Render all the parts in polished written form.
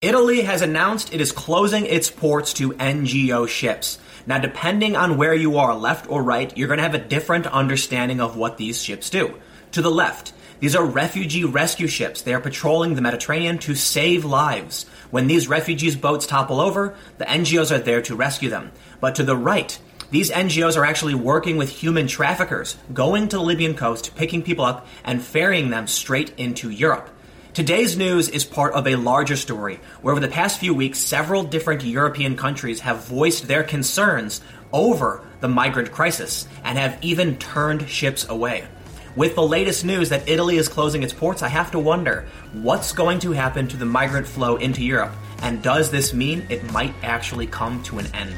Italy has announced it is closing its ports to NGO ships. Now, depending on where you are, left or right, you're going to have a different understanding of what these ships do. To the left, these are refugee rescue ships. They are patrolling the Mediterranean to save lives. When these refugees' boats topple over, the NGOs are there to rescue them. But to the right, these NGOs are actually working with human traffickers, going to the Libyan coast, picking people up, and ferrying them straight into Europe. Today's news is part of a larger story, where over the past few weeks, several different European countries have voiced their concerns over the migrant crisis and have even turned ships away. With the latest news that Italy is closing its ports, I have to wonder, what's going to happen to the migrant flow into Europe? And does this mean it might actually come to an end?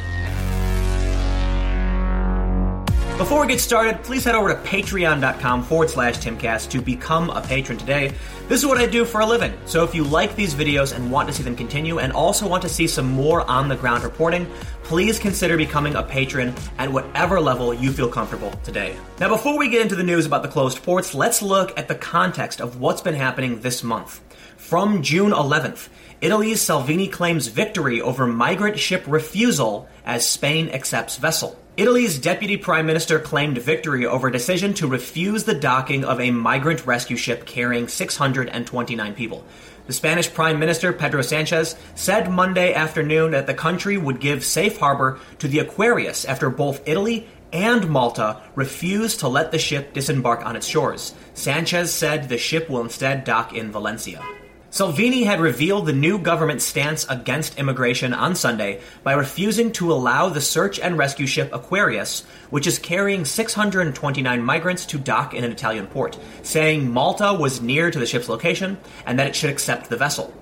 Before we get started, please head over to patreon.com/TimCast to become a patron today. This is what I do for a living. So if you like these videos and want to see them continue and also want to see some more on-the-ground reporting, please consider becoming a patron at whatever level you feel comfortable today. Now, before we get into the news about the closed ports, let's look at the context of what's been happening this month. From June 11th, Italy's Salvini claims victory over migrant ship refusal as Spain accepts vessel. Italy's deputy prime minister claimed victory over a decision to refuse the docking of a migrant rescue ship carrying 629 people. The Spanish prime minister, Pedro Sanchez, said Monday afternoon that the country would give safe harbor to the Aquarius after both Italy and Malta refused to let the ship disembark on its shores. Sanchez said the ship will instead dock in Valencia. Salvini had revealed the new government stance against immigration on Sunday by refusing to allow the search and rescue ship Aquarius, which is carrying 629 migrants, to dock in an Italian port, saying Malta was near to the ship's location and that it should accept the vessel.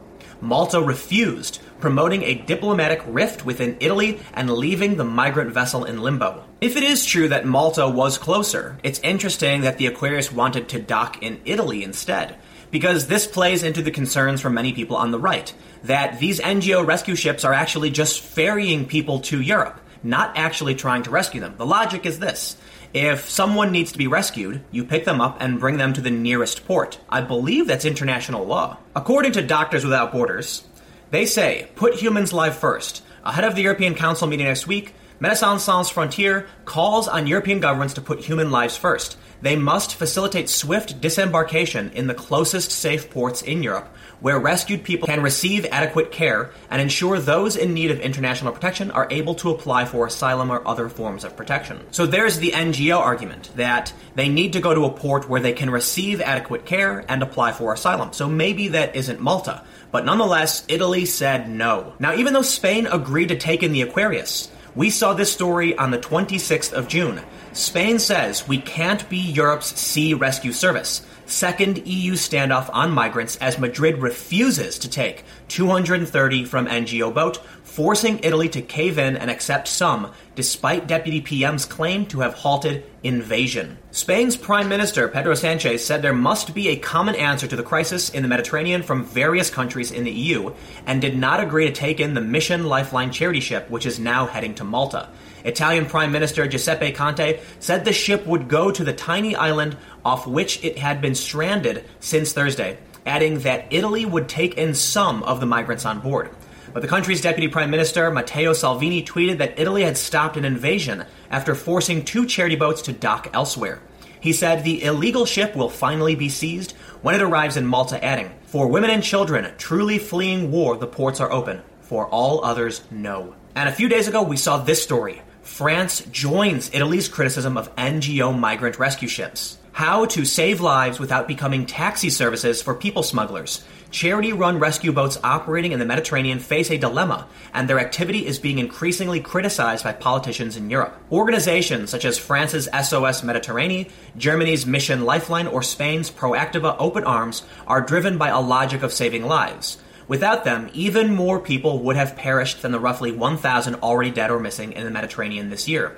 Malta refused, promoting a diplomatic rift within Italy and leaving the migrant vessel in limbo. If it is true that Malta was closer, it's interesting that the Aquarius wanted to dock in Italy instead, because this plays into the concerns from many people on the right, that these NGO rescue ships are actually just ferrying people to Europe, not actually trying to rescue them. The logic is this. If someone needs to be rescued, you pick them up and bring them to the nearest port. I believe that's international law. According to Doctors Without Borders, they say, put humans' lives first. Ahead of the European Council meeting next week, Médecins Sans Frontières calls on European governments to put human lives first. They must facilitate swift disembarkation in the closest safe ports in Europe, where rescued people can receive adequate care and ensure those in need of international protection are able to apply for asylum or other forms of protection. So there's the NGO argument that they need to go to a port where they can receive adequate care and apply for asylum. So maybe that isn't Malta. But nonetheless, Italy said no. Now, even though Spain agreed to take in the Aquarius, we saw this story on the 26th of June. Spain says we can't be Europe's sea rescue service. Second EU standoff on migrants as Madrid refuses to take 230 from NGO boat, forcing Italy to cave in and accept some, despite Deputy PM's claim to have halted invasion. Spain's Prime Minister, Pedro Sanchez, said there must be a common answer to the crisis in the Mediterranean from various countries in the EU, and did not agree to take in the Mission Lifeline charity ship, which is now heading to Malta. Italian Prime Minister Giuseppe Conte said the ship would go to the tiny island off which it had been stranded since Thursday, adding that Italy would take in some of the migrants on board. But the country's Deputy Prime Minister, Matteo Salvini, tweeted that Italy had stopped an invasion after forcing two charity boats to dock elsewhere. He said the illegal ship will finally be seized when it arrives in Malta, adding, "For women and children truly fleeing war, the ports are open. For all others, no." And a few days ago, we saw this story. France joins Italy's criticism of NGO migrant rescue ships. How to save lives without becoming taxi services for people smugglers. Charity-run rescue boats operating in the Mediterranean face a dilemma, and their activity is being increasingly criticized by politicians in Europe. Organizations such as France's SOS Mediterranean, Germany's Mission Lifeline, or Spain's Proactiva Open Arms are driven by a logic of saving lives. Without them, even more people would have perished than the roughly 1,000 already dead or missing in the Mediterranean this year.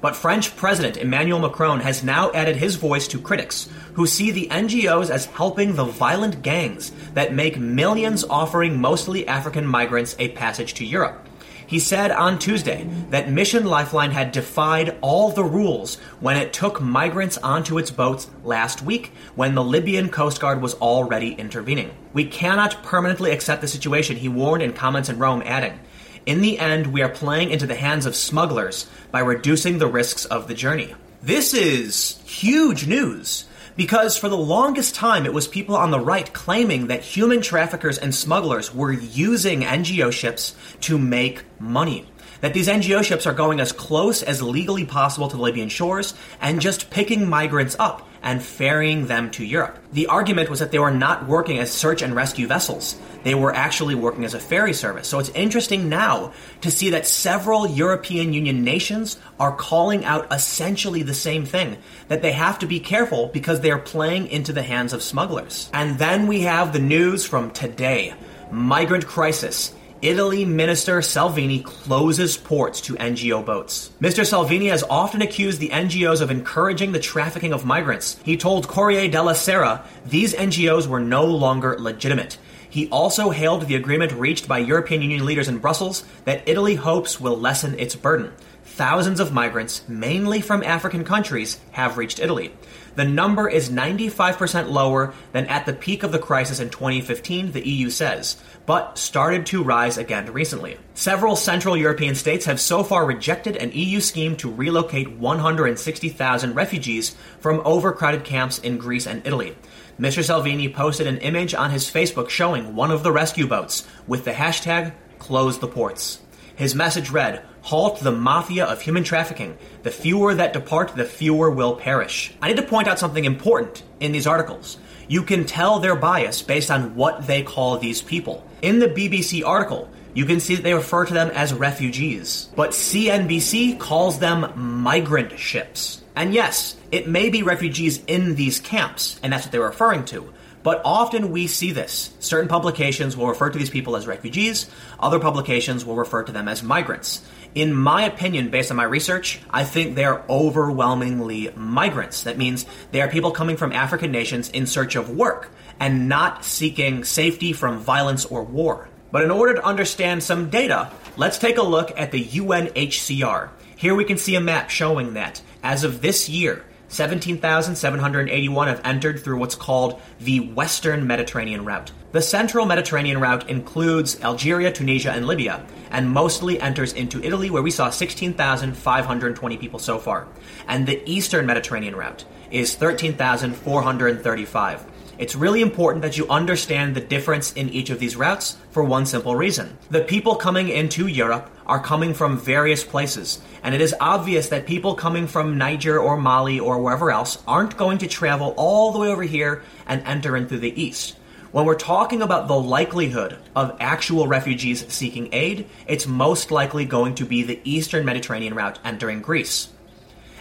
But French President Emmanuel Macron has now added his voice to critics who see the NGOs as helping the violent gangs that make millions offering mostly African migrants a passage to Europe. He said on Tuesday that Mission Lifeline had defied all the rules when it took migrants onto its boats last week when the Libyan Coast Guard was already intervening. We cannot permanently accept the situation, he warned in comments in Rome, adding, in the end, we are playing into the hands of smugglers by reducing the risks of the journey. This is huge news, because for the longest time, it was people on the right claiming that human traffickers and smugglers were using NGO ships to make money, that these NGO ships are going as close as legally possible to the Libyan shores and just picking migrants up and ferrying them to Europe. The argument was that they were not working as search and rescue vessels. They were actually working as a ferry service. So it's interesting now to see that several European Union nations are calling out essentially the same thing, that they have to be careful because they are playing into the hands of smugglers. And then we have the news from today. Migrant crisis. Italy Minister Salvini closes ports to NGO boats. Mr. Salvini has often accused the NGOs of encouraging the trafficking of migrants. He told Corriere della Sera these NGOs were no longer legitimate. He also hailed the agreement reached by European Union leaders in Brussels that Italy hopes will lessen its burden. Thousands of migrants, mainly from African countries, have reached Italy. The number is 95% lower than at the peak of the crisis in 2015, the EU says, but started to rise again recently. Several Central European states have so far rejected an EU scheme to relocate 160,000 refugees from overcrowded camps in Greece and Italy. Mr. Salvini posted an image on his Facebook showing one of the rescue boats with the hashtag Close the Ports. His message read, halt the mafia of human trafficking. The fewer that depart, the fewer will perish. I need to point out something important in these articles. You can tell their bias based on what they call these people. In the BBC article, you can see that they refer to them as refugees, but CNBC calls them migrant ships. And yes, it may be refugees in these camps, and that's what they're referring to. But often we see this. Certain publications will refer to these people as refugees. Other publications will refer to them as migrants. In my opinion, based on my research, I think they are overwhelmingly migrants. That means they are people coming from African nations in search of work and not seeking safety from violence or war. But in order to understand some data, let's take a look at the UNHCR. Here we can see a map showing that as of this year, 17,781 have entered through what's called the Western Mediterranean route. The Central Mediterranean route includes Algeria, Tunisia, and Libya, and mostly enters into Italy, where we saw 16,520 people so far. And the Eastern Mediterranean route is 13,435. It's really important that you understand the difference in each of these routes for one simple reason. The people coming into Europe are coming from various places, and it is obvious that people coming from Niger or Mali or wherever else aren't going to travel all the way over here and enter in through the east. When we're talking about the likelihood of actual refugees seeking aid, it's most likely going to be the Eastern Mediterranean route entering Greece.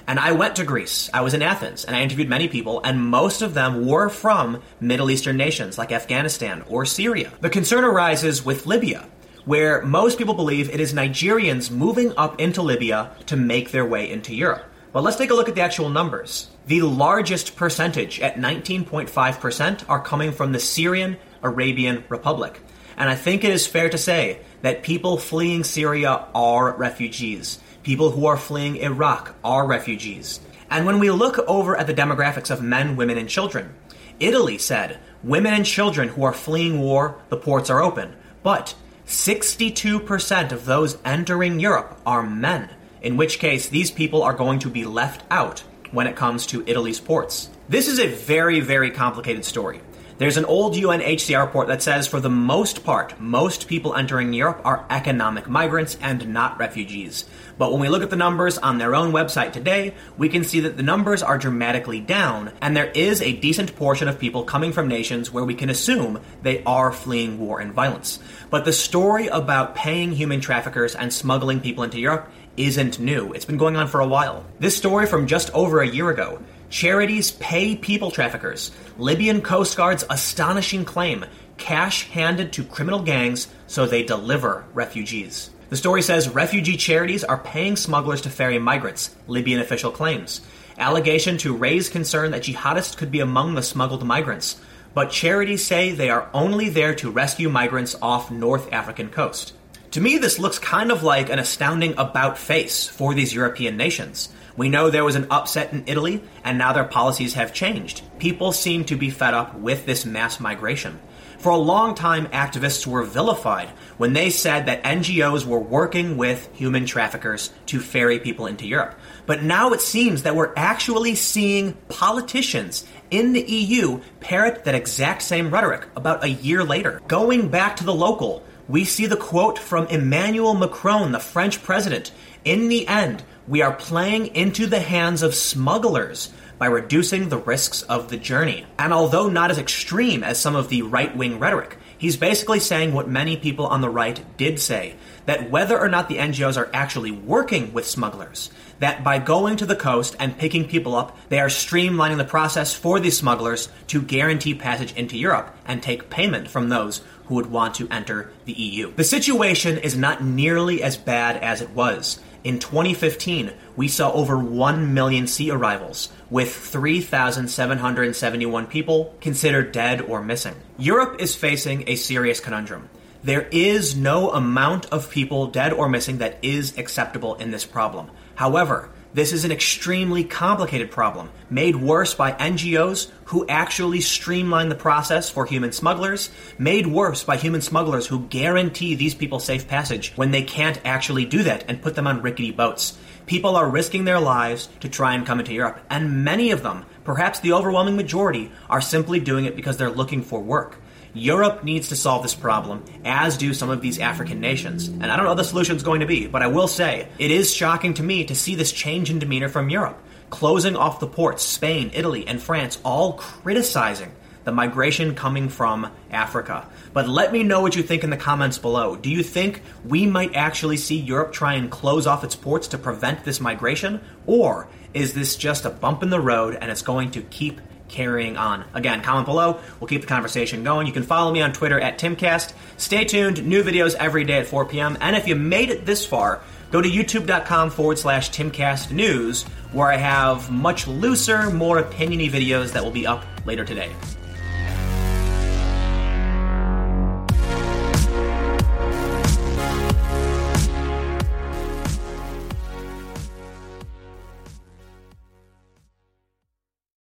And I went to Greece. I was in Athens, and I interviewed many people, and most of them were from Middle Eastern nations like Afghanistan or Syria. The concern arises with Libya, where most people believe it is Nigerians moving up into Libya to make their way into Europe. But let's take a look at the actual numbers. The largest percentage at 19.5% are coming from the Syrian Arabian Republic. And I think it is fair to say that people fleeing Syria are refugees. People who are fleeing Iraq are refugees. And when we look over at the demographics of men, women, and children, Italy said women and children who are fleeing war, the ports are open. But 62% of those entering Europe are men, in which case these people are going to be left out when it comes to Italy's ports. This is a very, very complicated story. There's an old UNHCR report that says, for the most part, most people entering Europe are economic migrants and not refugees. But when we look at the numbers on their own website today, we can see that the numbers are dramatically down, and there is a decent portion of people coming from nations where we can assume they are fleeing war and violence. But the story about paying human traffickers and smuggling people into Europe isn't new. It's been going on for a while. This story from just over a year ago, charities pay people traffickers. Libyan Coast Guard's astonishing claim, cash handed to criminal gangs so they deliver refugees. The story says refugee charities are paying smugglers to ferry migrants, Libyan official claims. Allegation to raise concern that jihadists could be among the smuggled migrants. But charities say they are only there to rescue migrants off North African coast. To me, this looks kind of like an astounding about-face for these European nations. We know there was an upset in Italy, and now their policies have changed. People seem to be fed up with this mass migration. For a long time, activists were vilified when they said that NGOs were working with human traffickers to ferry people into Europe. But now it seems that we're actually seeing politicians in the EU parrot that exact same rhetoric about a year later. Going back to the local, we see the quote from Emmanuel Macron, the French president. In the end, we are playing into the hands of smugglers by reducing the risks of the journey. And although not as extreme as some of the right-wing rhetoric, he's basically saying what many people on the right did say, that whether or not the NGOs are actually working with smugglers, that by going to the coast and picking people up, they are streamlining the process for these smugglers to guarantee passage into Europe and take payment from those who would want to enter the EU. The situation is not nearly as bad as it was. In 2015, we saw over 1 million sea arrivals, with 3,771 people considered dead or missing. Europe is facing a serious conundrum. There is no amount of people, dead or missing, that is acceptable in this problem. However, this is an extremely complicated problem, made worse by NGOs who actually streamline the process for human smugglers, made worse by human smugglers who guarantee these people safe passage when they can't actually do that and put them on rickety boats. People are risking their lives to try and come into Europe, and many of them, perhaps the overwhelming majority, are simply doing it because they're looking for work. Europe needs to solve this problem, as do some of these African nations. And I don't know what the solution is going to be, but I will say, it is shocking to me to see this change in demeanor from Europe. Closing off the ports, Spain, Italy, and France, all criticizing the migration coming from Africa. But let me know what you think in the comments below. Do you think we might actually see Europe try and close off its ports to prevent this migration? Or is this just a bump in the road and it's going to keep carrying on? Again, comment below. We'll keep the conversation going. You can follow me on Twitter at TimCast. Stay tuned. New videos every day at 4 p.m. And if you made it this far, go to youtube.com/TimCast News, where I have much looser, more opinion-y videos that will be up later today.